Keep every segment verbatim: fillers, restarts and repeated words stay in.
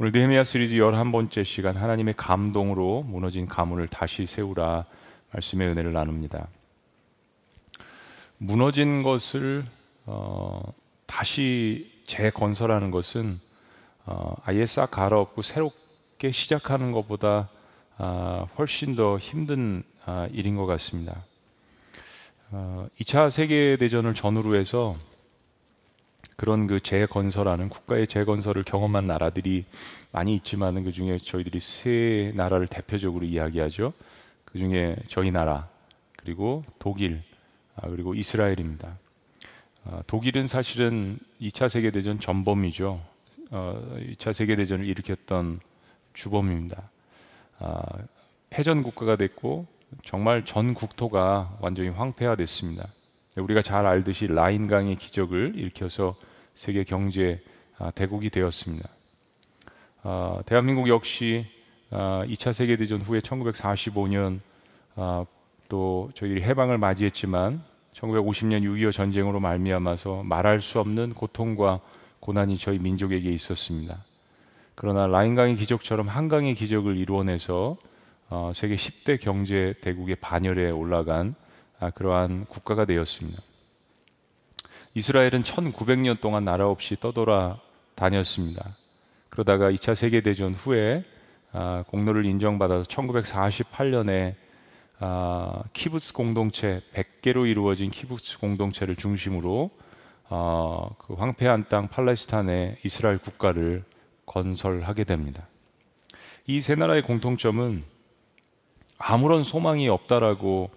오늘 느헤미야 시리즈 열한 번째 시간, 하나님의 감동으로 무너진 가문을 다시 세우라 말씀의 은혜를 나눕니다. 무너진 것을 어, 다시 재건설하는 것은 어, 아예 싹 갈아엎고 새롭게 시작하는 것보다 어, 훨씬 더 힘든 어, 일인 것 같습니다. 어, 이 차 세계대전을 전후로 해서 그런 그 재건설하는, 국가의 재건설을 경험한 나라들이 많이 있지만 그 중에 저희들이 세 나라를 대표적으로 이야기하죠. 그 중에 저희 나라, 그리고 독일, 그리고 이스라엘입니다. 독일은 사실은 이 차 세계대전 전범이죠. 이 차 세계대전을 일으켰던 주범입니다. 패전 국가가 됐고 정말 전 국토가 완전히 황폐화됐습니다. 우리가 잘 알듯이 라인강의 기적을 일으켜서 세계 경제 대국이 되었습니다. 아, 대한민국 역시 아, 이 차 세계대전 후에 천구백사십오 년 아, 또 저희들이 해방을 맞이했지만 천구백오십 년 육이오 전쟁으로 말미암아서 말할 수 없는 고통과 고난이 저희 민족에게 있었습니다. 그러나 라인강의 기적처럼 한강의 기적을 이루어내서 어, 세계 십 대 경제 대국의 반열에 올라간 아, 그러한 국가가 되었습니다. 이스라엘은 천구백 년 동안 나라 없이 떠돌아 다녔습니다. 그러다가 이 차 세계대전 후에 아, 공로를 인정받아서 천구백사십팔 년에 아, 키부츠 공동체, 백 개로 이루어진 키부츠 공동체를 중심으로 어, 그 황폐한 땅 팔레스타인의 이스라엘 국가를 건설하게 됩니다. 이 세 나라의 공통점은 아무런 소망이 없다라고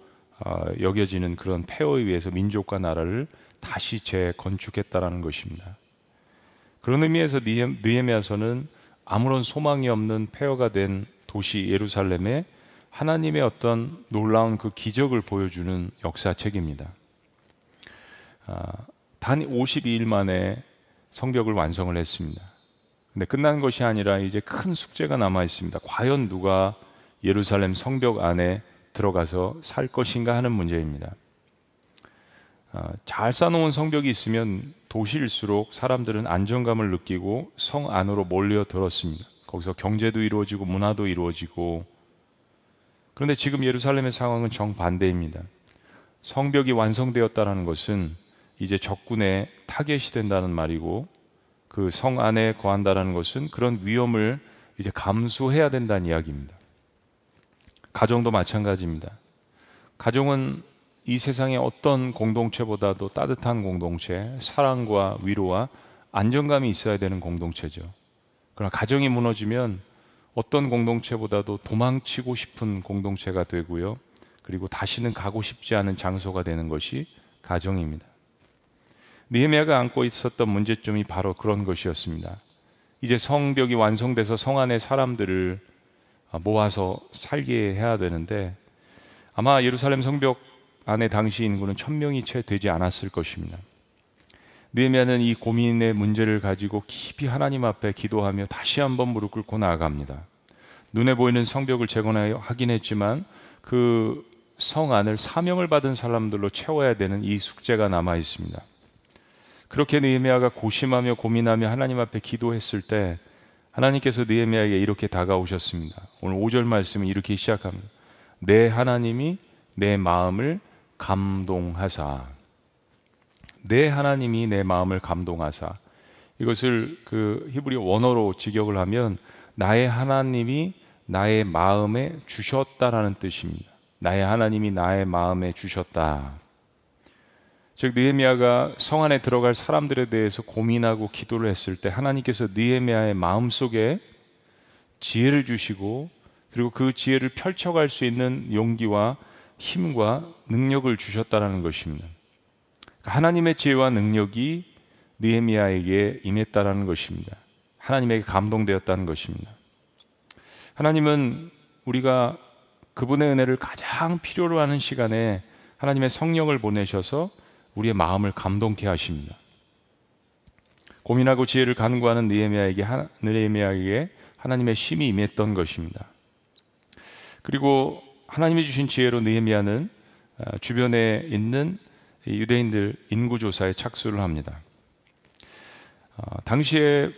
어, 여겨지는 그런 폐허에 의해서 민족과 나라를 다시 재건축했다라는 것입니다. 그런 의미에서 느헤미야서는 아무런 소망이 없는 폐허가 된 도시 예루살렘에 하나님의 어떤 놀라운 그 기적을 보여주는 역사책입니다. 아, 단 오십이 일 만에 성벽을 완성을 했습니다. 근데 끝난 것이 아니라 이제 큰 숙제가 남아 있습니다. 과연 누가 예루살렘 성벽 안에 들어가서 살 것인가 하는 문제입니다. 아, 잘 쌓아놓은 성벽이 있으면 도시일수록 사람들은 안정감을 느끼고 성 안으로 몰려들었습니다. 거기서 경제도 이루어지고 문화도 이루어지고. 그런데 지금 예루살렘의 상황은 정반대입니다. 성벽이 완성되었다는 것은 이제 적군의 타겟이 된다는 말이고, 그 성 안에 거한다는 것은 그런 위험을 이제 감수해야 된다는 이야기입니다. 가정도 마찬가지입니다. 가정은 이 세상의 어떤 공동체보다도 따뜻한 공동체, 사랑과 위로와 안정감이 있어야 되는 공동체죠. 그러나 가정이 무너지면 어떤 공동체보다도 도망치고 싶은 공동체가 되고요. 그리고 다시는 가고 싶지 않은 장소가 되는 것이 가정입니다. 느헤미야가 안고 있었던 문제점이 바로 그런 것이었습니다. 이제 성벽이 완성돼서 성 안의 사람들을 모아서 살게 해야 되는데, 아마 예루살렘 성벽 안에 당시 인구는 천 명이 채 되지 않았을 것입니다. 느헤미야는 이 고민의 문제를 가지고 깊이 하나님 앞에 기도하며 다시 한번 무릎 꿇고 나아갑니다. 눈에 보이는 성벽을 재건하긴 했지만 그 성 안을 사명을 받은 사람들로 채워야 되는 이 숙제가 남아 있습니다. 그렇게 느헤미야가 고심하며 고민하며 하나님 앞에 기도했을 때 하나님께서 느헤미야에게 이렇게 다가오셨습니다. 오늘 오 절 말씀은 이렇게 시작합니다. 내 하나님이 내 마음을 감동하사. 내 하나님이 내 마음을 감동하사. 이것을 그 히브리 원어로 직역을 하면 나의 하나님이 나의 마음에 주셨다라는 뜻입니다. 나의 하나님이 나의 마음에 주셨다. 즉 느헤미야가 성 안에 들어갈 사람들에 대해서 고민하고 기도를 했을 때 하나님께서 느헤미야의 마음속에 지혜를 주시고, 그리고 그 지혜를 펼쳐갈 수 있는 용기와 힘과 능력을 주셨다라는 것입니다. 하나님의 지혜와 능력이 느헤미야에게 임했다라는 것입니다. 하나님에게 감동되었다는 것입니다. 하나님은 우리가 그분의 은혜를 가장 필요로 하는 시간에 하나님의 성령을 보내셔서 우리의 마음을 감동케 하십니다. 고민하고 지혜를 간구하는 느헤미야에게, 느헤미야에게 하나님의 심이 임했던 것입니다. 그리고 하나님이 주신 지혜로 느헤미야는 주변에 있는 유대인들 인구조사에 착수를 합니다. 당시에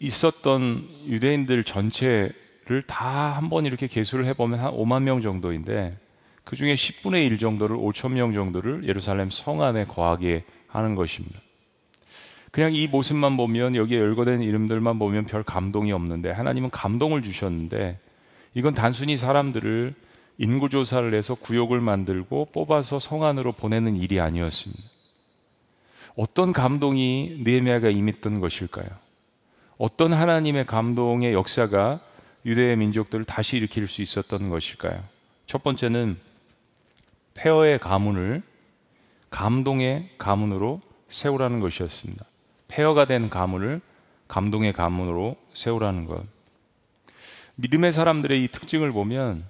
있었던 유대인들 전체를 다 한번 이렇게 계수를 해보면 한 오만 명 정도인데, 그 중에 십분의 일 정도를, 오천 명 정도를 예루살렘 성 안에 거하게 하는 것입니다. 그냥 이 모습만 보면, 여기에 열거된 이름들만 보면 별 감동이 없는데, 하나님은 감동을 주셨는데, 이건 단순히 사람들을 인구조사를 해서 구역을 만들고 뽑아서 성 안으로 보내는 일이 아니었습니다. 어떤 감동이 느헤미야가 임했던 것일까요? 어떤 하나님의 감동의 역사가 유대의 민족들을 다시 일으킬 수 있었던 것일까요? 첫 번째는 폐허의 가문을 감동의 가문으로 세우라는 것이었습니다. 폐허가 된 가문을 감동의 가문으로 세우라는 것. 믿음의 사람들의 이 특징을 보면,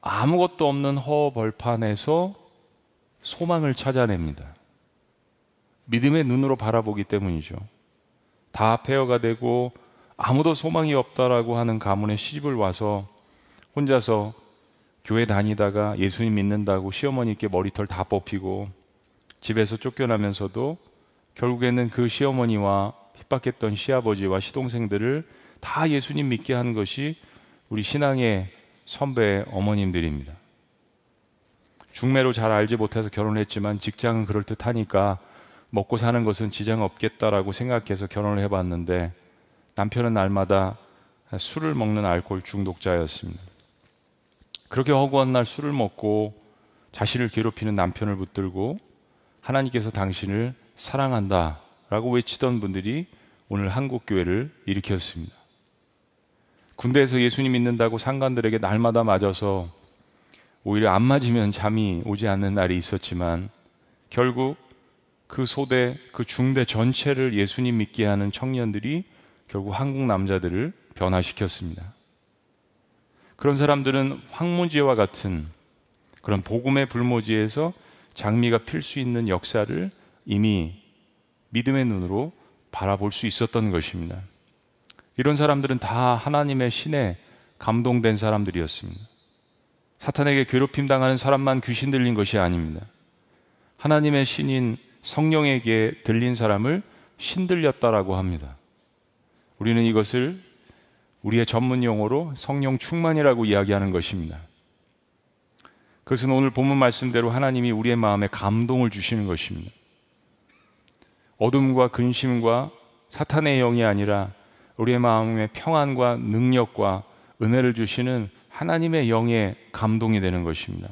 아무것도 없는 허벌판에서 소망을 찾아냅니다. 믿음의 눈으로 바라보기 때문이죠. 다 폐허가 되고 아무도 소망이 없다라고 하는 가문에 시집을 와서 혼자서 교회 다니다가 예수님 믿는다고 시어머니께 머리털 다 뽑히고, 집에서 쫓겨나면서도 결국에는 그 시어머니와 핍박했던 시아버지와 시동생들을 다 예수님 믿게 한 것이 우리 신앙의 선배 어머님들입니다. 중매로 잘 알지 못해서 결혼했지만 직장은 그럴듯하니까 먹고 사는 것은 지장 없겠다라고 생각해서 결혼을 해봤는데, 남편은 날마다 술을 먹는 알코올 중독자였습니다. 그렇게 허구한 날 술을 먹고 자신을 괴롭히는 남편을 붙들고, 하나님께서 당신을 사랑한다 라고 외치던 분들이 오늘 한국교회를 일으켰습니다. 군대에서 예수님 믿는다고 상관들에게 날마다 맞아서 오히려 안 맞으면 잠이 오지 않는 날이 있었지만, 결국 그 소대, 그 중대 전체를 예수님 믿게 하는 청년들이 결국 한국 남자들을 변화시켰습니다. 그런 사람들은 황무지와 같은 그런 복음의 불모지에서 장미가 필 수 있는 역사를 이미 믿음의 눈으로 바라볼 수 있었던 것입니다. 이런 사람들은 다 하나님의 신에 감동된 사람들이었습니다. 사탄에게 괴롭힘 당하는 사람만 귀신 들린 것이 아닙니다. 하나님의 신인 성령에게 들린 사람을 신들렸다라고 합니다. 우리는 이것을 우리의 전문 용어로 성령 충만이라고 이야기하는 것입니다. 그것은 오늘 본문 말씀대로 하나님이 우리의 마음에 감동을 주시는 것입니다. 어둠과 근심과 사탄의 영이 아니라 우리의 마음에 평안과 능력과 은혜를 주시는 하나님의 영에 감동이 되는 것입니다.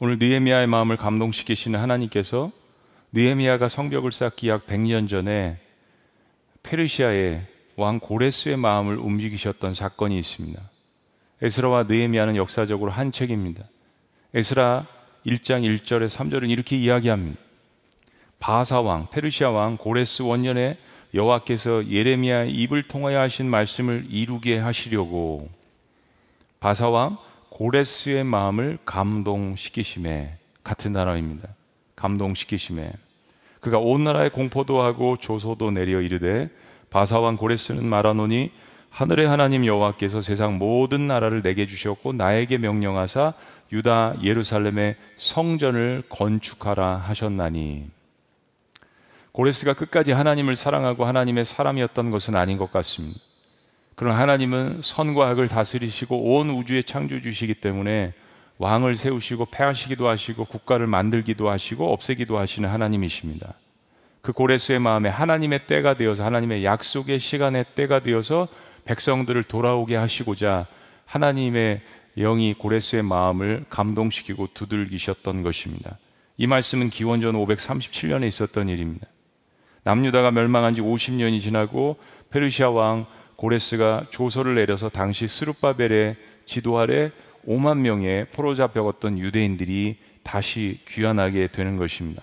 오늘 느헤미야의 마음을 감동시키시는 하나님께서, 느헤미야가 성벽을 쌓기 약 백 년 전에 페르시아의 왕 고레스의 마음을 움직이셨던 사건이 있습니다. 에스라와 느헤미야는 역사적으로 한 책입니다. 에스라 일 장 일 절에서 삼 절은 이렇게 이야기합니다. 바사 왕, 페르시아 왕 고레스 원년에 여호와께서 예레미야의 입을 통하여 하신 말씀을 이루게 하시려고 바사 왕 고레스의 마음을 감동시키심에, 같은 단어입니다. 감동시키심에 그가 온 나라에 공포도 하고 조소도 내려 이르되, 바사 왕 고레스는 말하노니 하늘의 하나님 여호와께서 세상 모든 나라를 내게 주셨고 나에게 명령하사 유다 예루살렘의 성전을 건축하라 하셨나니. 고레스가 끝까지 하나님을 사랑하고 하나님의 사람이었던 것은 아닌 것 같습니다. 그러나 하나님은 선과 악을 다스리시고 온 우주의 창조주시기 때문에 왕을 세우시고 패하시기도 하시고 국가를 만들기도 하시고 없애기도 하시는 하나님이십니다. 그 고레스의 마음에 하나님의 때가 되어서, 하나님의 약속의 시간의 때가 되어서 백성들을 돌아오게 하시고자 하나님의 영이 고레스의 마음을 감동시키고 두들기셨던 것입니다. 이 말씀은 기원전 오백삼십칠 년에 있었던 일입니다. 남유다가 멸망한 지 오십 년이 지나고 페르시아 왕 고레스가 조서를 내려서 당시 스룹바벨의 지도 아래 오만 명의 포로 잡혀갔던 유대인들이 다시 귀환하게 되는 것입니다.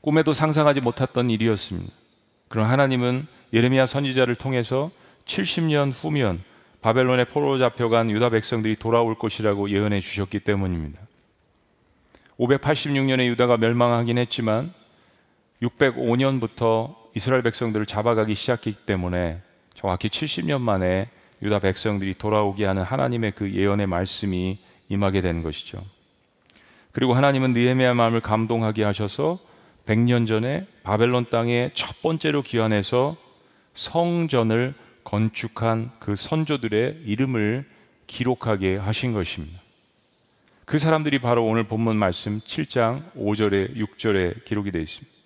꿈에도 상상하지 못했던 일이었습니다. 그럼 하나님은 예레미야 선지자를 통해서 칠십 년 후면 바벨론에 포로 잡혀간 유다 백성들이 돌아올 것이라고 예언해 주셨기 때문입니다. 오백팔십육 년에 유다가 멸망하긴 했지만 육백오 년부터 이스라엘 백성들을 잡아가기 시작했기 때문에 정확히 칠십 년 만에 유다 백성들이 돌아오게 하는 하나님의 그 예언의 말씀이 임하게 된 것이죠. 그리고 하나님은 느헤미야의 마음을 감동하게 하셔서 백 년 전에 바벨론 땅에 첫 번째로 귀환해서 성전을 건축한 그 선조들의 이름을 기록하게 하신 것입니다. 그 사람들이 바로 오늘 본문 말씀 칠 장 오 절에 육 절에 기록이 되어 있습니다.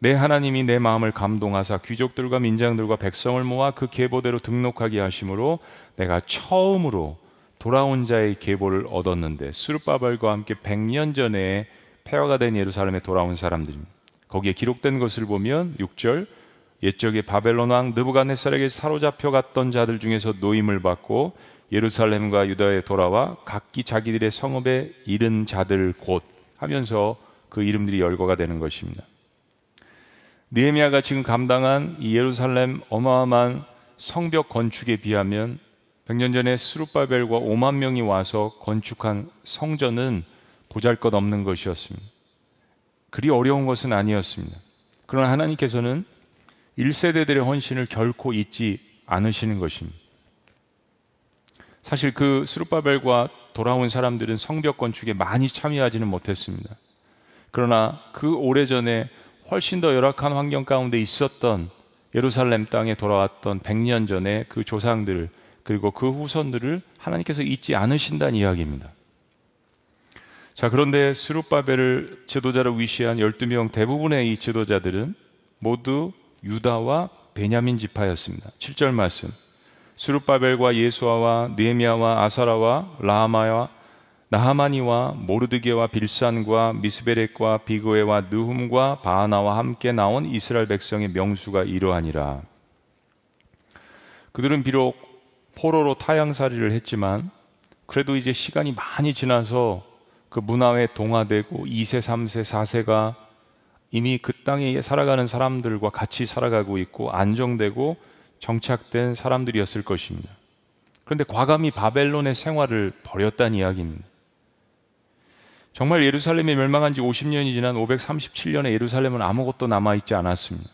내 하나님이 내 마음을 감동하사 귀족들과 민장들과 백성을 모아 그 계보대로 등록하게 하심으로 내가 처음으로 돌아온 자의 계보를 얻었는데, 스룹바벨과 함께 백 년 전에 폐허가 된 예루살렘에 돌아온 사람들입니다. 거기에 기록된 것을 보면 육 절, 옛적에 바벨론 왕 느부갓네살에게 사로잡혀 갔던 자들 중에서 노임을 받고 예루살렘과 유다에 돌아와 각기 자기들의 성읍에 이른 자들 곧 하면서 그 이름들이 열거가 되는 것입니다. 느헤미야가 지금 감당한 이 예루살렘 어마어마한 성벽 건축에 비하면 백 년 전에 스룹바벨과 오만 명이 와서 건축한 성전은 보잘것없는 것이었습니다. 그리 어려운 것은 아니었습니다. 그러나 하나님께서는 일 세대들의 헌신을 결코 잊지 않으시는 것입니다. 사실 그 스룹바벨과 돌아온 사람들은 성벽 건축에 많이 참여하지는 못했습니다. 그러나 그 오래전에 훨씬 더 열악한 환경 가운데 있었던 예루살렘 땅에 돌아왔던 백 년 전에 그 조상들을, 그리고 그 후손들을 하나님께서 잊지 않으신다는 이야기입니다. 자, 그런데 스룹바벨을 지도자로 위시한 열두 명 대부분의 이 지도자들은 모두 유다와 베냐민 지파였습니다. 칠 절 말씀, 스룹바벨과 예수아와 느헤미야와 아사라와 라하마와 나하마니와 모르드게와 빌산과 미스베렉과 비고에와 느훔과 바하나와 함께 나온 이스라엘 백성의 명수가 이러하니라. 그들은 비록 포로로 타향살이를 했지만 그래도 이제 시간이 많이 지나서 그 문화에 동화되고 이 세, 삼 세, 사 세가 이미 그 땅에 살아가는 사람들과 같이 살아가고 있고 안정되고 정착된 사람들이었을 것입니다. 그런데 과감히 바벨론의 생활을 버렸다는 이야기입니다. 정말 예루살렘이 멸망한 지 오십 년이 지난 오백삼십칠 년에 예루살렘은 아무것도 남아있지 않았습니다.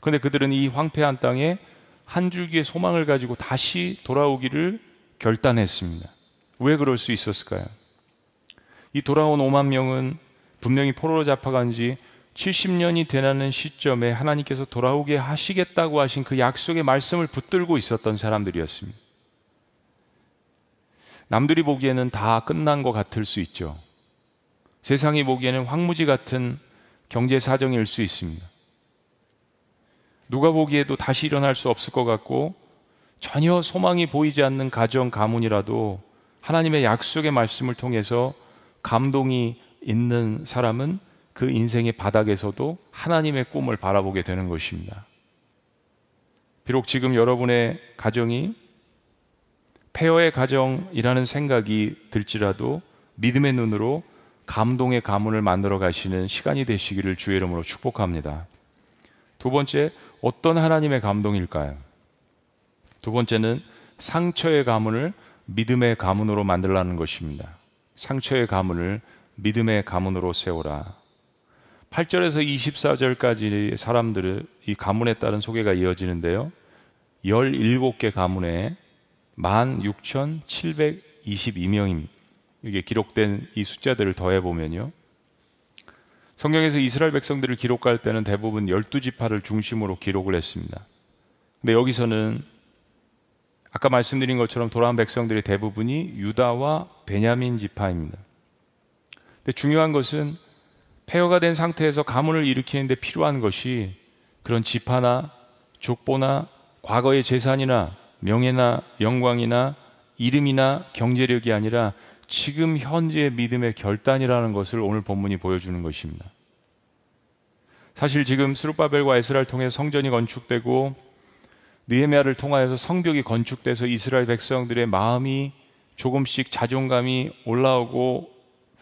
그런데 그들은 이 황폐한 땅에 한 줄기의 소망을 가지고 다시 돌아오기를 결단했습니다. 왜 그럴 수 있었을까요? 이 돌아온 오만 명은 분명히 포로로 잡혀간 지 칠십 년이 되는 시점에 하나님께서 돌아오게 하시겠다고 하신 그 약속의 말씀을 붙들고 있었던 사람들이었습니다. 남들이 보기에는 다 끝난 것 같을 수 있죠. 세상이 보기에는 황무지 같은 경제 사정일 수 있습니다. 누가 보기에도 다시 일어날 수 없을 것 같고 전혀 소망이 보이지 않는 가정, 가문이라도 하나님의 약속의 말씀을 통해서 감동이 있는 사람은 그 인생의 바닥에서도 하나님의 꿈을 바라보게 되는 것입니다. 비록 지금 여러분의 가정이 폐허의 가정이라는 생각이 들지라도 믿음의 눈으로 감동의 가문을 만들어 가시는 시간이 되시기를 주의 이름으로 축복합니다. 두 번째, 어떤 하나님의 감동일까요? 두 번째는 상처의 가문을 믿음의 가문으로 만들라는 것입니다. 상처의 가문을 믿음의 가문으로 세우라. 팔 절에서 이십사 절까지 사람들의 이 가문에 따른 소개가 이어지는데요, 열일곱 개 가문에 만 육천칠백이십이 명입니다. 이게 기록된 이 숫자들을 더해보면요, 성경에서 이스라엘 백성들을 기록할 때는 대부분 열두 지파를 중심으로 기록을 했습니다. 근데 여기서는 아까 말씀드린 것처럼 돌아온 백성들이 대부분이 유다와 베냐민 지파입니다. 근데 중요한 것은 폐허가 된 상태에서 가문을 일으키는데 필요한 것이 그런 지파나 족보나 과거의 재산이나 명예나 영광이나 이름이나 경제력이 아니라 지금 현재의 믿음의 결단이라는 것을 오늘 본문이 보여주는 것입니다. 사실 지금 스룹바벨과 에스라를 통해 성전이 건축되고 느헤미야를 통하여서 성벽이 건축돼서 이스라엘 백성들의 마음이 조금씩 자존감이 올라오고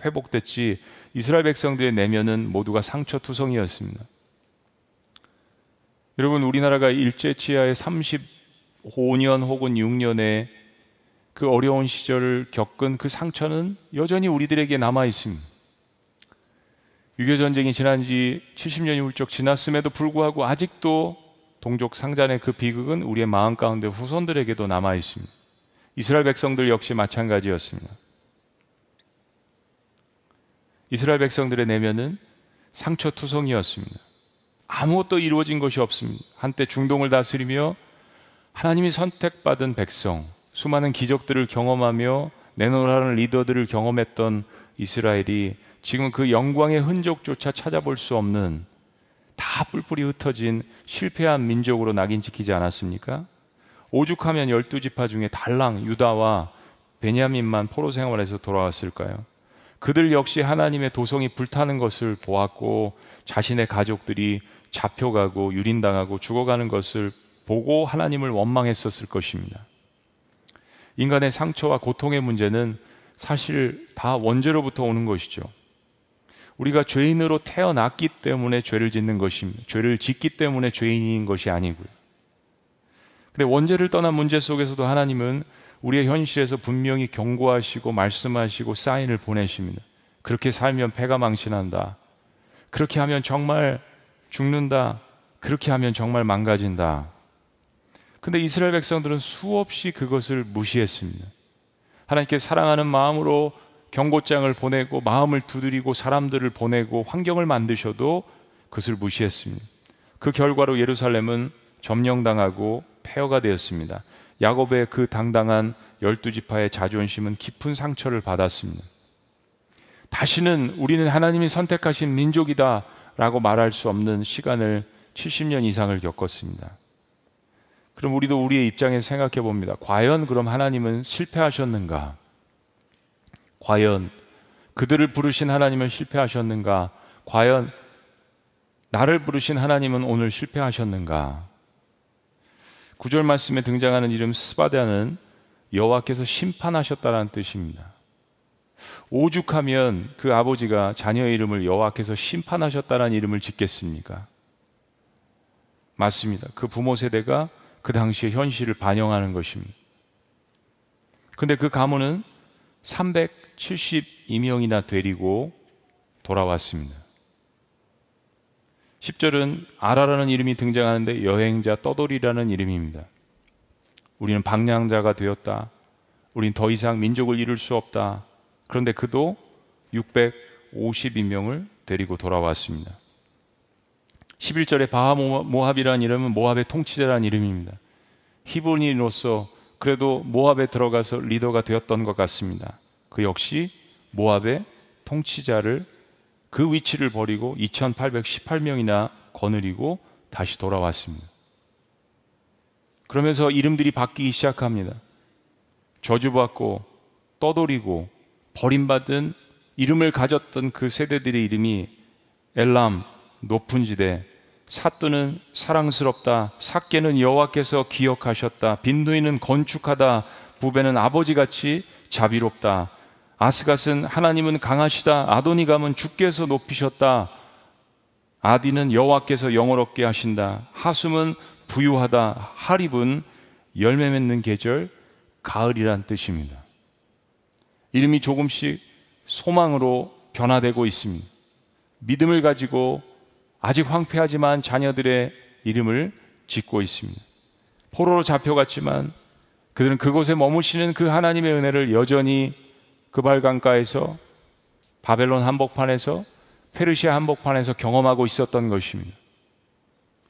회복됐지, 이스라엘 백성들의 내면은 모두가 상처투성이었습니다. 여러분, 우리나라가 일제치하의 삼십오 년 혹은 육 년에 그 어려운 시절을 겪은 그 상처는 여전히 우리들에게 남아있습니다. 유교전쟁이 지난 지 칠십 년이 훌쩍 지났음에도 불구하고 아직도 동족 상잔의 그 비극은 우리의 마음 가운데 후손들에게도 남아있습니다. 이스라엘 백성들 역시 마찬가지였습니다. 이스라엘 백성들의 내면은 상처투성이었습니다. 아무것도 이루어진 것이 없습니다. 한때 중동을 다스리며 하나님이 선택받은 백성, 수많은 기적들을 경험하며 내노라는 리더들을 경험했던 이스라엘이 지금 그 영광의 흔적조차 찾아볼 수 없는 다 뿔뿔이 흩어진 실패한 민족으로 낙인 찍히지 않았습니까? 오죽하면 열두 지파 중에 달랑 유다와 베냐민만 포로 생활에서 돌아왔을까요? 그들 역시 하나님의 도성이 불타는 것을 보았고 자신의 가족들이 잡혀가고 유린당하고 죽어가는 것을 보고 하나님을 원망했었을 것입니다. 인간의 상처와 고통의 문제는 사실 다 원죄로부터 오는 것이죠. 우리가 죄인으로 태어났기 때문에 죄를 짓는 것입니다. 죄를 짓기 때문에 죄인인 것이 아니고요. 근데 원죄를 떠난 문제 속에서도 하나님은 우리의 현실에서 분명히 경고하시고 말씀하시고 사인을 보내십니다. 그렇게 살면 패가 망신한다. 그렇게 하면 정말 죽는다. 그렇게 하면 정말 망가진다. 근데 이스라엘 백성들은 수없이 그것을 무시했습니다. 하나님께 사랑하는 마음으로 경고장을 보내고 마음을 두드리고 사람들을 보내고 환경을 만드셔도 그것을 무시했습니다. 그 결과로 예루살렘은 점령당하고 폐허가 되었습니다. 야곱의 그 당당한 열두 지파의 자존심은 깊은 상처를 받았습니다. 다시는 우리는 하나님이 선택하신 민족이다 라고 말할 수 없는 시간을 칠십 년 이상을 겪었습니다. 그럼 우리도 우리의 입장에서 생각해 봅니다. 과연 그럼 하나님은 실패하셨는가? 과연 그들을 부르신 하나님은 실패하셨는가? 과연 나를 부르신 하나님은 오늘 실패하셨는가? 구절 말씀에 등장하는 이름 스바다는 여호와께서 심판하셨다라는 뜻입니다. 오죽하면 그 아버지가 자녀의 이름을 여호와께서 심판하셨다라는 이름을 짓겠습니까? 맞습니다. 그 부모 세대가 그 당시의 현실을 반영하는 것입니다. 근데 그 가문은 삼백칠십이 명이나 데리고 돌아왔습니다. 십 절은 아라라는 이름이 등장하는데 여행자, 떠돌이라는 이름입니다. 우리는 방랑자가 되었다. 우린 더 이상 민족을 이룰 수 없다. 그런데 그도 육백오십이 명을 데리고 돌아왔습니다. 십일 절에 바하모압이라는 이름은 모압의 통치자라는 이름입니다. 히브리인으로서 그래도 모압에 들어가서 리더가 되었던 것 같습니다. 그 역시 모압의 통치자를 그 위치를 버리고 이천팔백십팔 명이나 거느리고 다시 돌아왔습니다. 그러면서 이름들이 바뀌기 시작합니다. 저주받고 떠돌이고 버림받은 이름을 가졌던 그 세대들의 이름이 엘람, 높은 지대, 삿두는 사랑스럽다, 삭개는 여호와께서 기억하셨다, 빈누이는 건축하다, 부베는 아버지같이 자비롭다, 아스갓은 하나님은 강하시다, 아도니감은 주께서 높이셨다, 아디는 여호와께서 영어롭게 하신다, 하숨은 부유하다, 하립은 열매 맺는 계절 가을이란 뜻입니다. 이름이 조금씩 소망으로 변화되고 있습니다. 믿음을 가지고 아직 황폐하지만 자녀들의 이름을 짓고 있습니다. 포로로 잡혀갔지만 그들은 그곳에 머무시는 그 하나님의 은혜를 여전히 그발강가에서, 바벨론 한복판에서, 페르시아 한복판에서 경험하고 있었던 것입니다.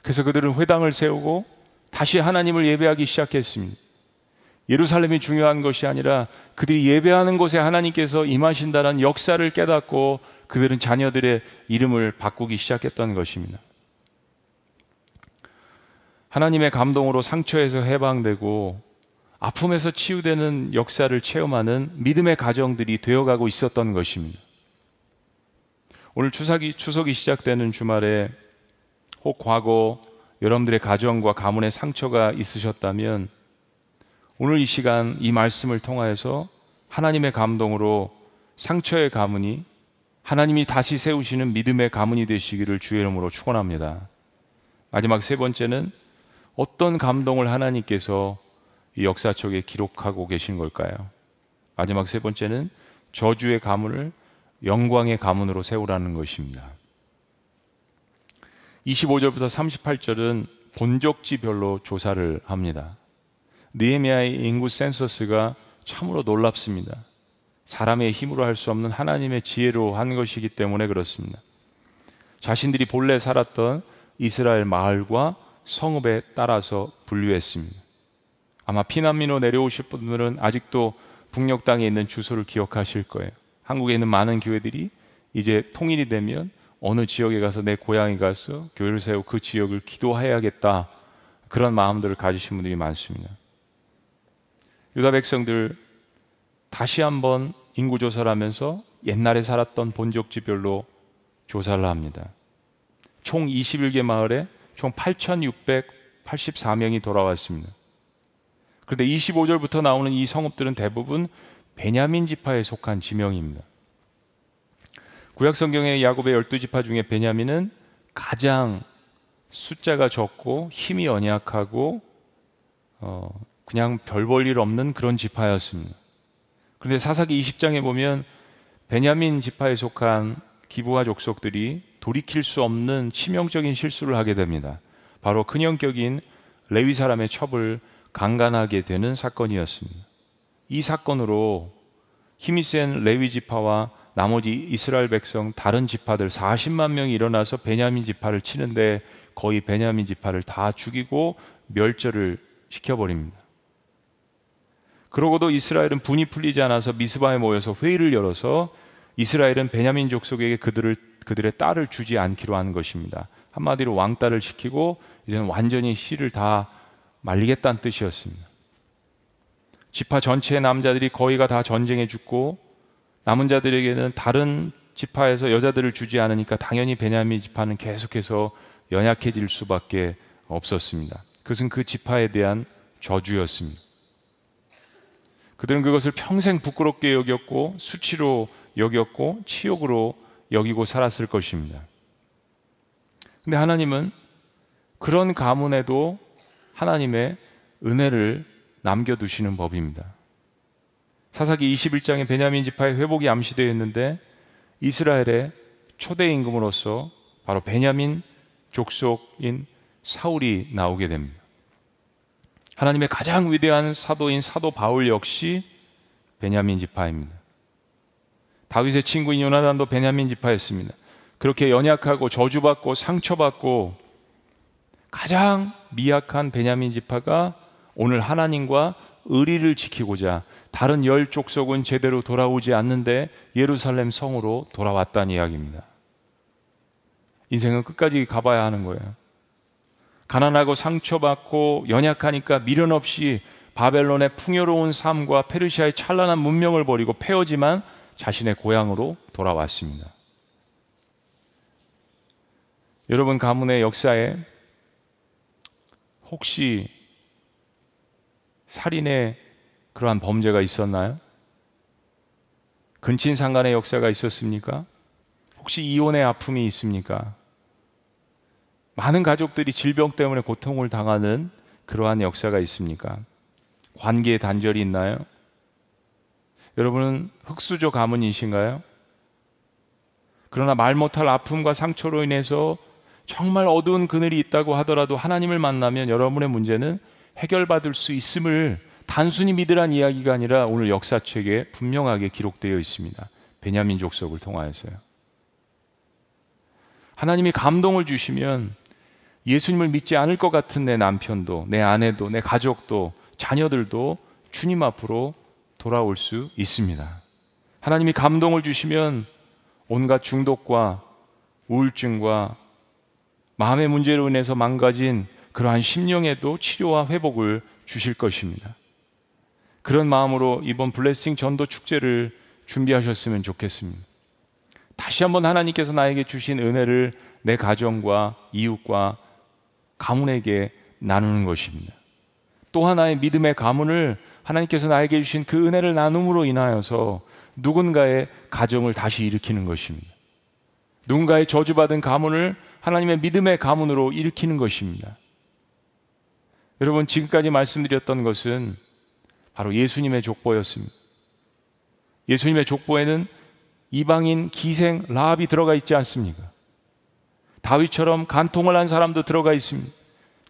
그래서 그들은 회당을 세우고 다시 하나님을 예배하기 시작했습니다. 예루살렘이 중요한 것이 아니라 그들이 예배하는 곳에 하나님께서 임하신다는 역사를 깨닫고 그들은 자녀들의 이름을 바꾸기 시작했던 것입니다. 하나님의 감동으로 상처에서 해방되고 아픔에서 치유되는 역사를 체험하는 믿음의 가정들이 되어가고 있었던 것입니다. 오늘 추석이, 추석이 시작되는 주말에 혹 과거 여러분들의 가정과 가문의 상처가 있으셨다면 오늘 이 시간 이 말씀을 통하여서 하나님의 감동으로 상처의 가문이 하나님이 다시 세우시는 믿음의 가문이 되시기를 주의 이름으로 축원합니다. 마지막 세 번째는 어떤 감동을 하나님께서 이 역사 속에 기록하고 계신 걸까요? 마지막 세 번째는 저주의 가문을 영광의 가문으로 세우라는 것입니다. 이십오 절부터 삼십팔 절은 본적지별로 조사를 합니다. 느헤미야의 인구 센서스가 참으로 놀랍습니다. 사람의 힘으로 할 수 없는 하나님의 지혜로 한 것이기 때문에 그렇습니다. 자신들이 본래 살았던 이스라엘 마을과 성읍에 따라서 분류했습니다. 아마 피난민으로 내려오실 분들은 아직도 북녘 땅에 있는 주소를 기억하실 거예요. 한국에 있는 많은 교회들이 이제 통일이 되면 어느 지역에 가서 내 고향에 가서 교회를 세우고 그 지역을 기도해야겠다, 그런 마음들을 가지신 분들이 많습니다. 유다 백성들 다시 한번 인구조사를 하면서 옛날에 살았던 본적지별로 조사를 합니다. 총 이십일 개 마을에 총 팔천육백팔십사 명이 돌아왔습니다. 그런데 이십오 절부터 나오는 이 성읍들은 대부분 베냐민 지파에 속한 지명입니다. 구약 성경의 야곱의 열두 지파 중에 베냐민은 가장 숫자가 적고 힘이 연약하고 어, 그냥 별 볼 일 없는 그런 지파였습니다. 그런데 사사기 이십 장에 보면 베냐민 지파에 속한 기브아 족속들이 돌이킬 수 없는 치명적인 실수를 하게 됩니다. 바로 근형격인 레위 사람의 첩을 강간하게 되는 사건이었습니다. 이 사건으로 힘이 센 레위 지파와 나머지 이스라엘 백성 다른 지파들 사십만 명이 일어나서 베냐민 지파를 치는데 거의 베냐민 지파를 다 죽이고 멸절을 시켜버립니다. 그러고도 이스라엘은 분이 풀리지 않아서 미스바에 모여서 회의를 열어서 이스라엘은 베냐민 족속에게 그들을, 그들의 딸을 주지 않기로 한 것입니다. 한마디로 왕따를 시키고 이제는 완전히 씨를 다 말리겠다는 뜻이었습니다. 지파 전체의 남자들이 거의가 다 전쟁에 죽고 남은 자들에게는 다른 지파에서 여자들을 주지 않으니까 당연히 베냐민 지파는 계속해서 연약해질 수밖에 없었습니다. 그것은 그 지파에 대한 저주였습니다. 그들은 그것을 평생 부끄럽게 여겼고 수치로 여겼고 치욕으로 여기고 살았을 것입니다. 근데 하나님은 그런 가문에도 하나님의 은혜를 남겨두시는 법입니다. 사사기 이십일 장에 베냐민 지파의 회복이 암시되어 있는데 이스라엘의 초대 임금으로서 바로 베냐민 족속인 사울이 나오게 됩니다. 하나님의 가장 위대한 사도인 사도 바울 역시 베냐민 지파입니다. 다윗의 친구인 요나단도 베냐민 지파였습니다. 그렇게 연약하고 저주받고 상처받고 가장 미약한 베냐민 지파가 오늘 하나님과 의리를 지키고자 다른 열 족속은 제대로 돌아오지 않는데 예루살렘 성으로 돌아왔다는 이야기입니다. 인생은 끝까지 가봐야 하는 거예요. 가난하고 상처받고 연약하니까 미련 없이 바벨론의 풍요로운 삶과 페르시아의 찬란한 문명을 버리고 폐허지만 자신의 고향으로 돌아왔습니다. 여러분 가문의 역사에 혹시 살인의 그러한 범죄가 있었나요? 근친상간의 역사가 있었습니까? 혹시 이혼의 아픔이 있습니까? 많은 가족들이 질병 때문에 고통을 당하는 그러한 역사가 있습니까? 관계의 단절이 있나요? 여러분은 흙수저 가문이신가요? 그러나 말 못할 아픔과 상처로 인해서 정말 어두운 그늘이 있다고 하더라도 하나님을 만나면 여러분의 문제는 해결받을 수 있음을 단순히 믿으란 이야기가 아니라 오늘 역사책에 분명하게 기록되어 있습니다. 베냐민 족속을 통하여서요. 하나님이 감동을 주시면 예수님을 믿지 않을 것 같은 내 남편도, 내 아내도, 내 가족도, 자녀들도 주님 앞으로 돌아올 수 있습니다. 하나님이 감동을 주시면 온갖 중독과 우울증과 마음의 문제로 인해서 망가진 그러한 심령에도 치료와 회복을 주실 것입니다. 그런 마음으로 이번 블레싱 전도 축제를 준비하셨으면 좋겠습니다. 다시 한번 하나님께서 나에게 주신 은혜를 내 가정과 이웃과 가문에게 나누는 것입니다. 또 하나의 믿음의 가문을 하나님께서 나에게 주신 그 은혜를 나눔으로 인하여서 누군가의 가정을 다시 일으키는 것입니다. 누군가의 저주받은 가문을 하나님의 믿음의 가문으로 일으키는 것입니다. 여러분 지금까지 말씀드렸던 것은 바로 예수님의 족보였습니다. 예수님의 족보에는 이방인 기생 라합이 들어가 있지 않습니까? 다윗처럼 간통을 한 사람도 들어가 있습니다.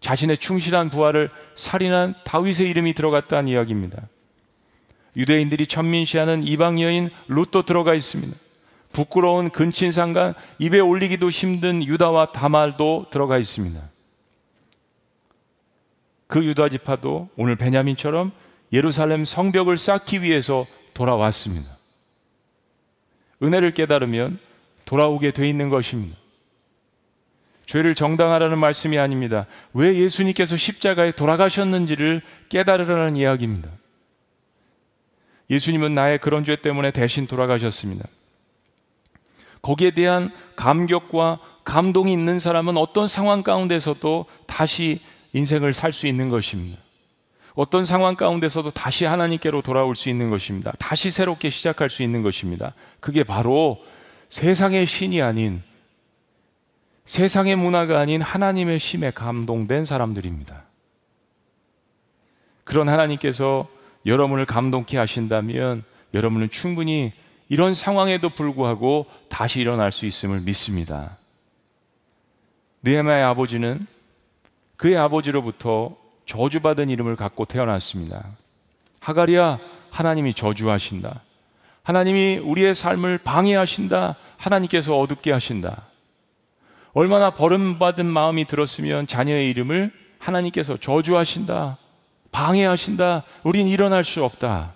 자신의 충실한 부하를 살인한 다윗의 이름이 들어갔다는 이야기입니다. 유대인들이 천민시하는 이방 여인 룻도 들어가 있습니다. 부끄러운 근친상간, 입에 올리기도 힘든 유다와 다말도 들어가 있습니다. 그 유다 지파도 오늘 베냐민처럼 예루살렘 성벽을 쌓기 위해서 돌아왔습니다. 은혜를 깨달으면 돌아오게 돼 있는 것입니다. 죄를 정당하라는 말씀이 아닙니다. 왜 예수님께서 십자가에 돌아가셨는지를 깨달으라는 이야기입니다. 예수님은 나의 그런 죄 때문에 대신 돌아가셨습니다. 거기에 대한 감격과 감동이 있는 사람은 어떤 상황 가운데서도 다시 인생을 살 수 있는 것입니다. 어떤 상황 가운데서도 다시 하나님께로 돌아올 수 있는 것입니다. 다시 새롭게 시작할 수 있는 것입니다. 그게 바로 세상의 신이 아닌, 세상의 문화가 아닌 하나님의 심에 감동된 사람들입니다. 그런 하나님께서 여러분을 감동케 하신다면 여러분은 충분히 이런 상황에도 불구하고 다시 일어날 수 있음을 믿습니다. 느헤미야의 아버지는 그의 아버지로부터 저주받은 이름을 갖고 태어났습니다. 하가리아, 하나님이 저주하신다. 하나님이 우리의 삶을 방해하신다. 하나님께서 어둡게 하신다. 얼마나 버림받은 마음이 들었으면 자녀의 이름을 하나님께서 저주하신다, 방해하신다, 우린 일어날 수 없다.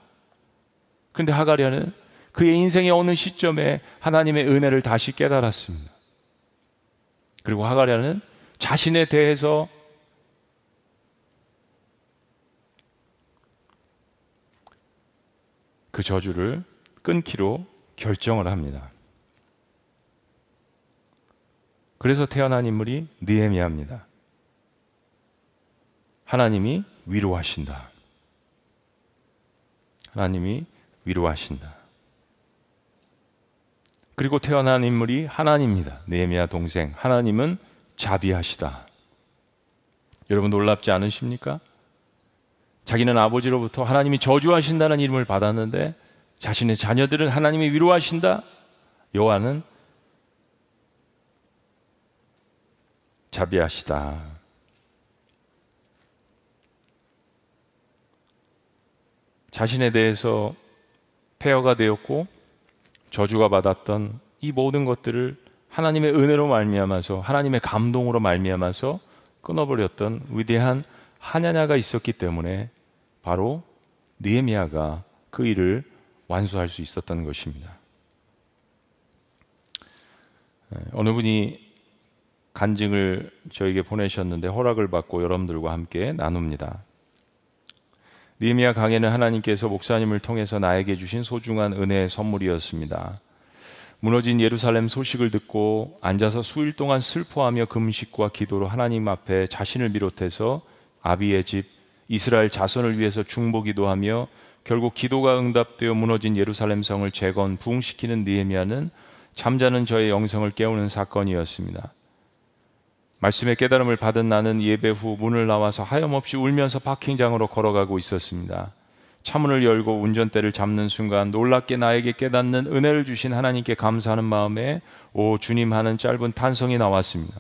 그런데 하가리아는 그의 인생의 어느 시점에 하나님의 은혜를 다시 깨달았습니다. 그리고 하가리아는 자신에 대해서 그 저주를 끊기로 결정을 합니다. 그래서 태어난 인물이 느헤미야입니다. 하나님이 위로하신다. 하나님이 위로하신다. 그리고 태어난 인물이 하나님입니다. 느헤미야 동생, 하나님은 자비하시다. 여러분 놀랍지 않으십니까? 자기는 아버지로부터 하나님이 저주하신다는 이름을 받았는데 자신의 자녀들은 하나님이 위로하신다. 여호와는 자비하시다. 자신에 대해서 폐허가 되었고 저주가 받았던 이 모든 것들을 하나님의 은혜로 말미암아서, 하나님의 감동으로 말미암아서 끊어버렸던 위대한 하나냐가 있었기 때문에 바로 느헤미야가 그 일을 완수할 수 있었던 것입니다. 어느 분이 간증을 저에게 보내셨는데 허락을 받고 여러분들과 함께 나눕니다. 느헤미야 강해는 하나님께서 목사님을 통해서 나에게 주신 소중한 은혜의 선물이었습니다. 무너진 예루살렘 소식을 듣고 앉아서 수일 동안 슬퍼하며 금식과 기도로 하나님 앞에 자신을 비롯해서 아비의 집, 이스라엘 자손을 위해서 중보기도하며 결국 기도가 응답되어 무너진 예루살렘 성을 재건, 부흥시키는 느헤미야는 잠자는 저의 영성을 깨우는 사건이었습니다. 말씀의 깨달음을 받은 나는 예배 후 문을 나와서 하염없이 울면서 파킹장으로 걸어가고 있었습니다. 차문을 열고 운전대를 잡는 순간 놀랍게 나에게 깨닫는 은혜를 주신 하나님께 감사하는 마음에 오 주님 하는 짧은 탄성이 나왔습니다.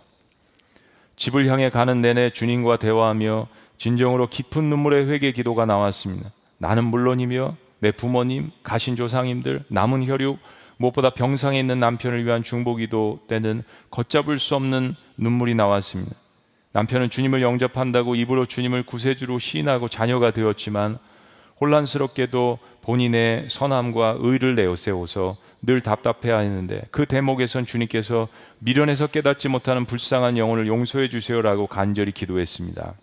집을 향해 가는 내내 주님과 대화하며 진정으로 깊은 눈물의 회개 기도가 나왔습니다. 나는 물론이며 내 부모님, 가신 조상님들, 남은 혈육, 무엇보다 병상에 있는 남편을 위한 중보기도 때는 걷잡을 수 없는 눈물이 나왔습니다. 남편은 주님을 영접한다고 입으로 주님을 구세주로 시인하고 자녀가 되었지만 혼란스럽게도 본인의 선함과 의를 내세워서 늘 답답해하는데 그 대목에선 주님께서 미련해서 깨닫지 못하는 불쌍한 영혼을 용서해 주세요라고 간절히 기도했습니다.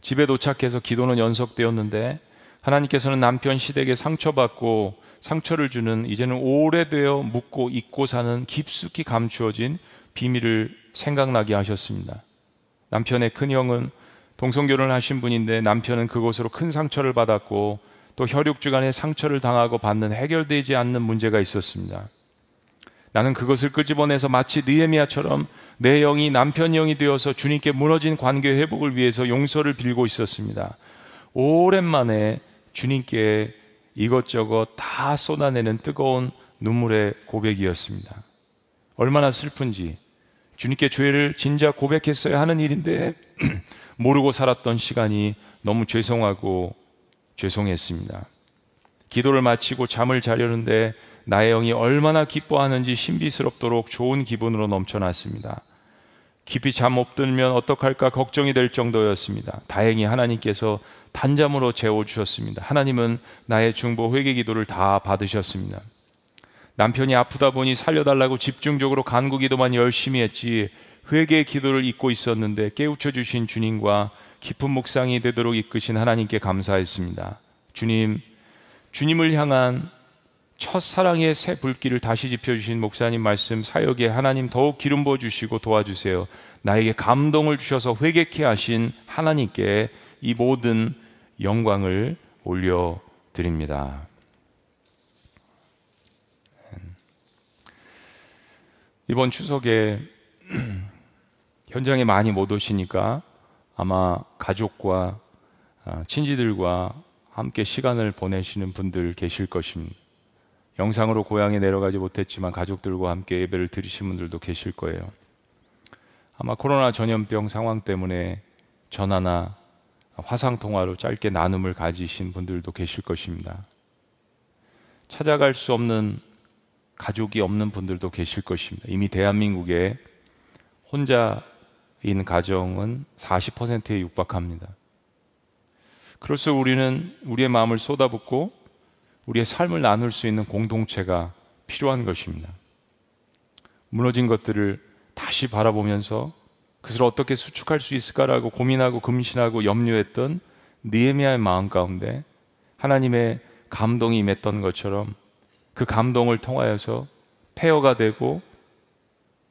집에 도착해서 기도는 연속되었는데 하나님께서는 남편 시댁에 상처받고 상처를 주는, 이제는 오래되어 묻고 잊고 사는 깊숙이 감추어진 비밀을 생각나게 하셨습니다. 남편의 큰형은 동성결혼을 하신 분인데 남편은 그곳으로 큰 상처를 받았고 또 혈육주간에 상처를 당하고 받는 해결되지 않는 문제가 있었습니다. 나는 그것을 끄집어내서 마치 느헤미야처럼 내 영이 남편 영이 되어서 주님께 무너진 관계 회복을 위해서 용서를 빌고 있었습니다. 오랜만에 주님께 이것저것 다 쏟아내는 뜨거운 눈물의 고백이었습니다. 얼마나 슬픈지, 주님께 죄를 진작 고백했어야 하는 일인데 모르고 살았던 시간이 너무 죄송하고 죄송했습니다. 기도를 마치고 잠을 자려는데 나의 영이 얼마나 기뻐하는지 신비스럽도록 좋은 기분으로 넘쳐났습니다. 깊이 잠 못 들면 어떡할까 걱정이 될 정도였습니다. 다행히 하나님께서 단잠으로 재워주셨습니다. 하나님은 나의 중보 회개 기도를 다 받으셨습니다. 남편이 아프다 보니 살려달라고 집중적으로 간구 기도만 열심히 했지 회개 기도를 잊고 있었는데 깨우쳐 주신 주님과 깊은 묵상이 되도록 이끄신 하나님께 감사했습니다. 주님, 주님을 향한 첫사랑의 새 불길을 다시 지펴주신 목사님 말씀 사역에 하나님 더욱 기름 부어주시고 도와주세요. 나에게 감동을 주셔서 회개케 하신 하나님께 이 모든 영광을 올려드립니다. 이번 추석에 현장에 많이 못 오시니까 아마 가족과 친지들과 함께 시간을 보내시는 분들 계실 것입니다. 영상으로 고향에 내려가지 못했지만 가족들과 함께 예배를 드리신 분들도 계실 거예요. 아마 코로나 전염병 상황 때문에 전화나 화상통화로 짧게 나눔을 가지신 분들도 계실 것입니다. 찾아갈 수 없는 가족이 없는 분들도 계실 것입니다. 이미 대한민국에 혼자인 가정은 사십 퍼센트에 육박합니다. 그래서 우리는 우리의 마음을 쏟아붓고 우리의 삶을 나눌 수 있는 공동체가 필요한 것입니다. 무너진 것들을 다시 바라보면서 그것을 어떻게 수축할 수 있을까라고 고민하고 금신하고 염려했던 느헤미야의 마음 가운데 하나님의 감동이 임했던 것처럼 그 감동을 통하여서 폐허가 되고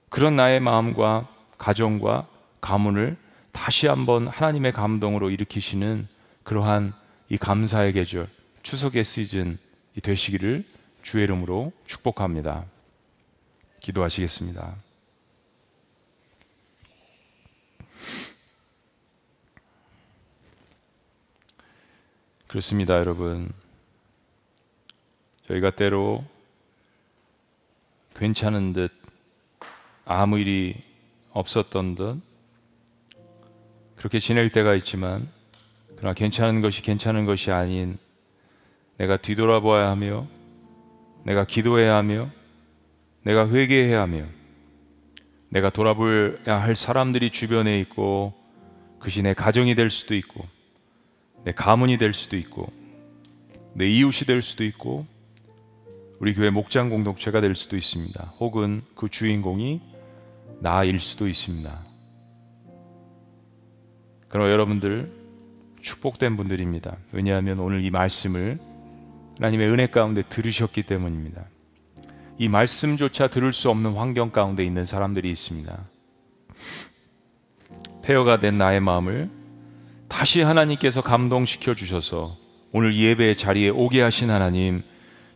그런 나의 마음과 가정과 가문을 다시 한번 하나님의 감동으로 일으키시는 그러한 이 감사의 계절, 추석의 시즌이 되시기를 주의 이름으로 축복합니다. 기도하시겠습니다. 그렇습니다, 여러분. 저희가 때로 괜찮은 듯 아무 일이 없었던 듯 그렇게 지낼 때가 있지만 그러나 괜찮은 것이 괜찮은 것이 아닌 내가 뒤돌아봐야 하며 내가 기도해야 하며 내가 회개해야 하며 내가 돌아봐야 할 사람들이 주변에 있고 그것이 내 가정이 될 수도 있고 내 가문이 될 수도 있고 내 이웃이 될 수도 있고 우리 교회 목장 공동체가 될 수도 있습니다. 혹은 그 주인공이 나일 수도 있습니다. 그럼 여러분들 축복된 분들입니다. 왜냐하면 오늘 이 말씀을 하나님의 은혜 가운데 들으셨기 때문입니다. 이 말씀조차 들을 수 없는 환경 가운데 있는 사람들이 있습니다. 폐허가 된 나의 마음을 다시 하나님께서 감동시켜 주셔서 오늘 예배의 자리에 오게 하신 하나님,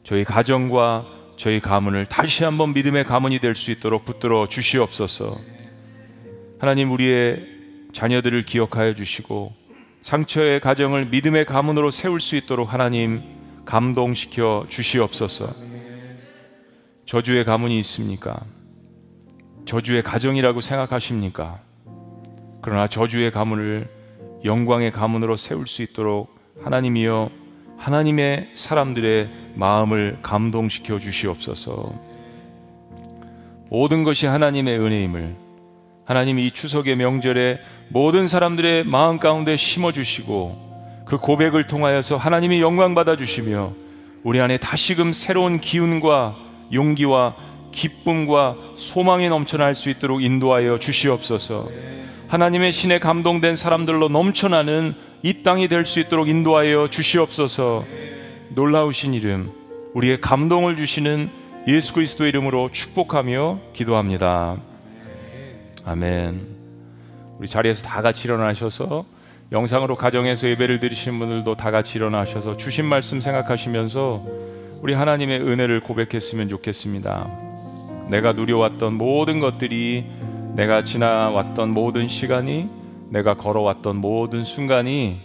저희 가정과 저희 가문을 다시 한번 믿음의 가문이 될 수 있도록 붙들어 주시옵소서. 하나님, 우리의 자녀들을 기억하여 주시고 상처의 가정을 믿음의 가문으로 세울 수 있도록 하나님 감동시켜 주시옵소서. 저주의 가문이 있습니까? 저주의 가정이라고 생각하십니까? 그러나 저주의 가문을 영광의 가문으로 세울 수 있도록 하나님이여, 하나님의 사람들의 마음을 감동시켜 주시옵소서. 모든 것이 하나님의 은혜임을 하나님이 이 추석의 명절에 모든 사람들의 마음 가운데 심어주시고 그 고백을 통하여서 하나님이 영광 받아주시며 우리 안에 다시금 새로운 기운과 용기와 기쁨과 소망이 넘쳐날 수 있도록 인도하여 주시옵소서. 하나님의 신에 감동된 사람들로 넘쳐나는 이 땅이 될 수 있도록 인도하여 주시옵소서. 놀라우신 이름, 우리의 감동을 주시는 예수 그리스도의 이름으로 축복하며 기도합니다. 아멘. 우리 자리에서 다 같이 일어나셔서, 영상으로 가정에서 예배를 드리신 분들도 다 같이 일어나셔서 주신 말씀 생각하시면서 우리 하나님의 은혜를 고백했으면 좋겠습니다. 내가 누려왔던 모든 것들이, 내가 지나왔던 모든 시간이, 내가 걸어왔던 모든 순간이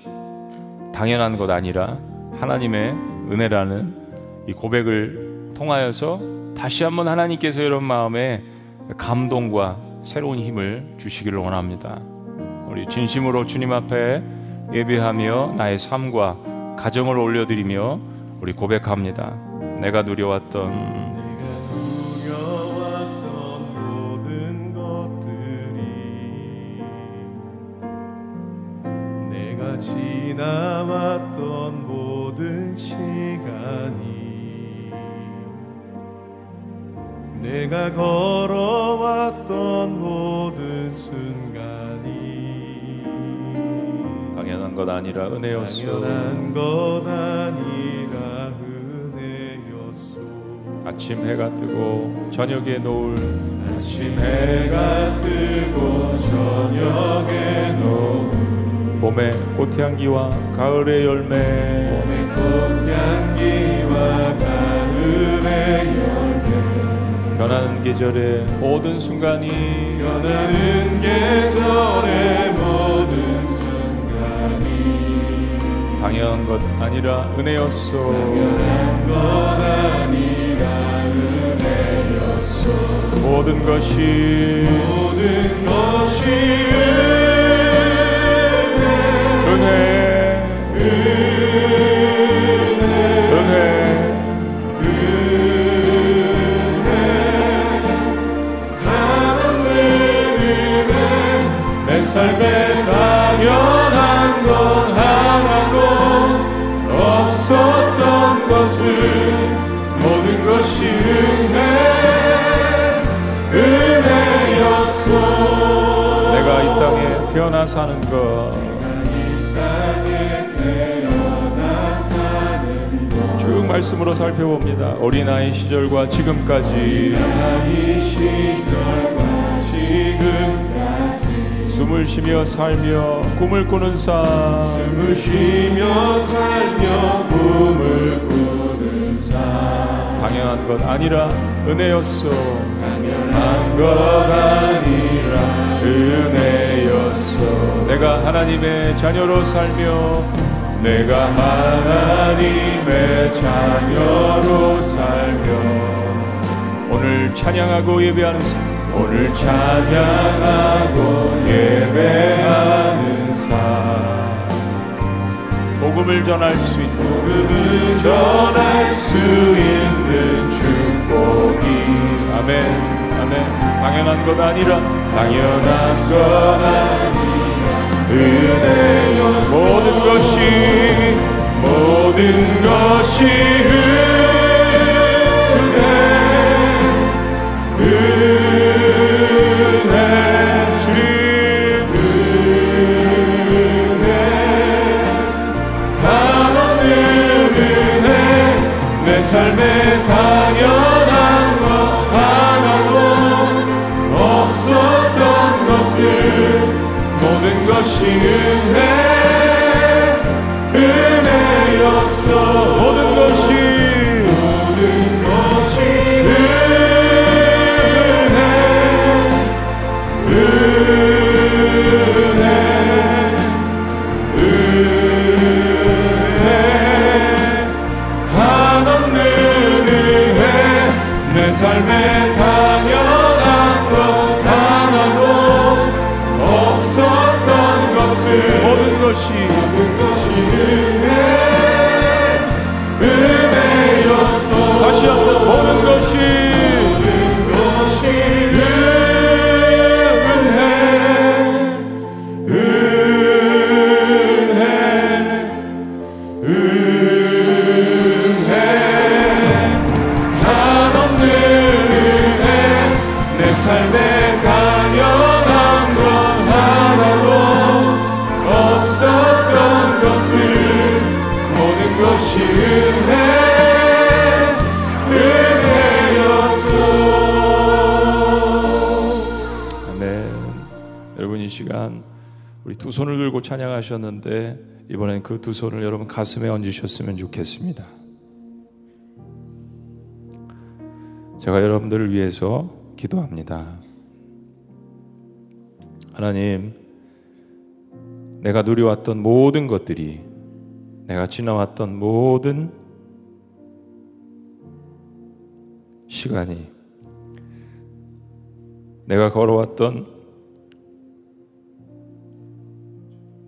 당연한 것 아니라 하나님의 은혜라는 이 고백을 통하여서 다시 한번 하나님께서 이런 마음에 감동과 새로운 힘을 주시기를 원합니다. 우리 진심으로 주님 앞에 예배하며 나의 삶과 가정을 올려드리며 우리 고백합니다. 내가 누려왔던 지나왔던 모든 시간이 내가 걸어왔던 모든 순간이 당연한 것 아니라 은혜였소. 당연한 것 아니라 은혜였소. 아침 해가 뜨고 저녁에 노을 아침 해가 뜨고 저녁에 노을 봄의 꽃향기와 가을의 열매 봄의 꽃향기와 가을의 열매 변하는 계절의 모든 순간이 변하는 계절의 모든 순간이 당연한 것 아니라 은혜였소. 당연한 것 아니라 은혜였소. 모든 것이 모든 것이 은혜였소. 은혜, 은혜, 은혜, 하나님의 은혜, 내 삶에 당연한 건 하나도 없었던 것을 모든 것이 은혜, 은혜였소. 내가 이 땅에 태어나 사는 것. 쭉 말씀으로 살펴봅니다. 어린아이 시절과 지금까지, 어린아이 시절과 지금까지 숨을 쉬며 살며 꿈을 꾸는 삶 숨을 쉬며 살며 꿈을 꾸는 삶 당연한 것 아니라 은혜였소. 당연한 것 아니라 은혜였소. 내가 하나님의 자녀로 살며 내가 하나님의 자녀로 살며 오늘 찬양하고 예배하는 삶 오늘 찬양하고 예배하는 삶 복음을 전할 수 있는 복음을 전할 수 있는 축복이 아멘 아멘 당연한 것 아니라 당연한 것 아니라 은혜였소. 모든 것이 모든 것이 은혜 은혜 주님 은혜 한없는 은혜 내 삶에 당연한 것 하나도 없었던 것을 모든 것이 은혜 은혜였어. 모든 것이 모든 것이 은혜 은혜 은혜 한없는 은혜 내 삶에 당연한 것 하나도 없어 모든 것이 모든 것이 은혜 은혜였소. 다시 한번 모든 것이 모든 것이 은혜 은혜 은혜 한없는 은혜 내 삶에 당연한 건 하나도 없었던 것을 모든 것이 은혜 은혜였소. 아멘. 여러분 이 시간 우리 두 손을 들고 찬양하셨는데 이번엔 그 두 손을 여러분 가슴에 얹으셨으면 좋겠습니다. 제가 여러분들을 위해서 기도합니다. 하나님 내가 누려왔던 모든 것들이 내가 지나왔던 모든 시간이 내가 걸어왔던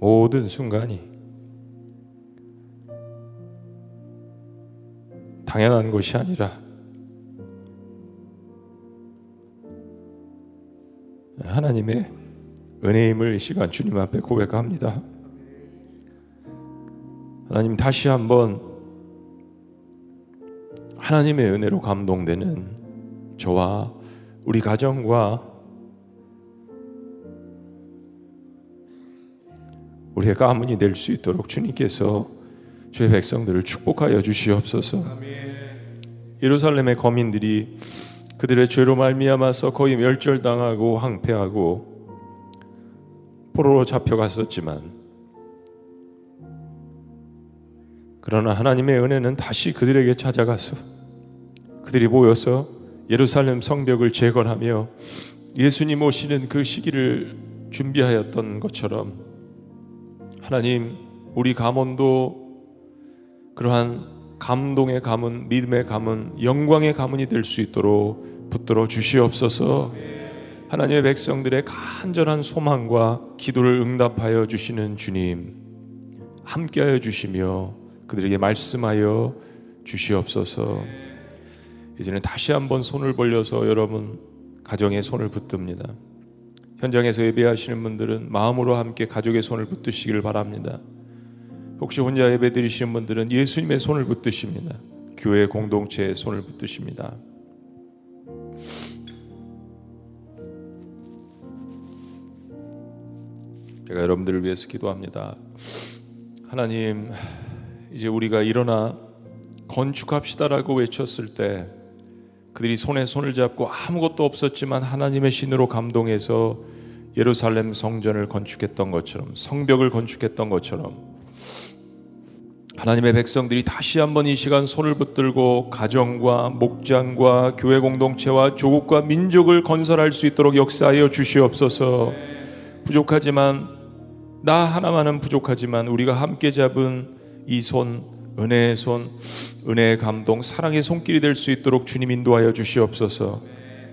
모든 순간이 당연한 것이 아니라 하나님의 은혜임을 이 시간 주님 앞에 고백합니다. 하나님, 다시 한번 하나님의 은혜로 감동되는 저와 우리 가정과 우리의 가문이 될 수 있도록 주님께서 주의 백성들을 축복하여 주시옵소서. 예루살렘의 거민들이 그들의 죄로 말미암아서 거의 멸절당하고 황폐하고 포로로 잡혀갔었지만, 그러나 하나님의 은혜는 다시 그들에게 찾아가서 그들이 모여서 예루살렘 성벽을 재건하며 예수님 오시는 그 시기를 준비하였던 것처럼, 하나님, 우리 가문도 그러한 감동의 가문, 믿음의 가문, 영광의 가문이 될 수 있도록 붙들어 주시옵소서. 하나님의 백성들의 간절한 소망과 기도를 응답하여 주시는 주님, 함께하여 주시며 그들에게 말씀하여 주시옵소서. 이제는 다시 한번 손을 벌려서 여러분 가정의 손을 붙듭니다. 현장에서 예배하시는 분들은 마음으로 함께 가족의 손을 붙드시길 바랍니다. 혹시 혼자 예배드리시는 분들은 예수님의 손을 붙드십니다. 교회 공동체의 손을 붙드십니다. 제가 여러분들을 위해서 기도합니다. 하나님, 이제 우리가 일어나 건축합시다라고 외쳤을 때 그들이 손에 손을 잡고 아무것도 없었지만 하나님의 신으로 감동해서 예루살렘 성전을 건축했던 것처럼, 성벽을 건축했던 것처럼, 하나님의 백성들이 다시 한번 이 시간 손을 붙들고 가정과 목장과 교회 공동체와 조국과 민족을 건설할 수 있도록 역사하여 주시옵소서. 부족하지만, 나 하나만은 부족하지만 우리가 함께 잡은 이 손, 은혜의 손, 은혜의 감동, 사랑의 손길이 될 수 있도록 주님 인도하여 주시옵소서.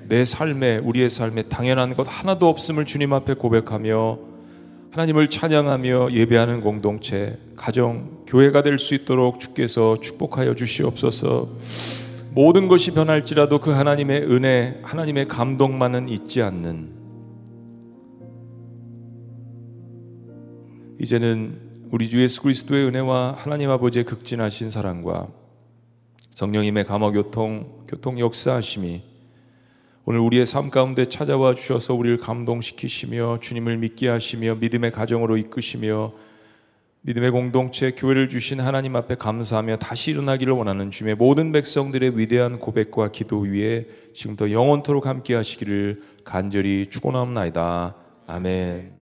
내 삶에, 우리의 삶에 당연한 것 하나도 없음을 주님 앞에 고백하며 하나님을 찬양하며 예배하는 공동체, 가정, 교회가 될 수 있도록 주께서 축복하여 주시옵소서. 모든 것이 변할지라도 그 하나님의 은혜, 하나님의 감동만은 잊지 않는, 이제는 우리 주 예수 그리스도의 은혜와 하나님 아버지의 극진하신 사랑과 성령님의 감화교통, 교통 역사하심이 오늘 우리의 삶 가운데 찾아와 주셔서 우리를 감동시키시며 주님을 믿게 하시며 믿음의 가정으로 이끄시며 믿음의 공동체, 교회를 주신 하나님 앞에 감사하며 다시 일어나기를 원하는 주님의 모든 백성들의 위대한 고백과 기도 위에 지금부터 영원토록 함께 하시기를 간절히 축원하옵나이다. 아멘.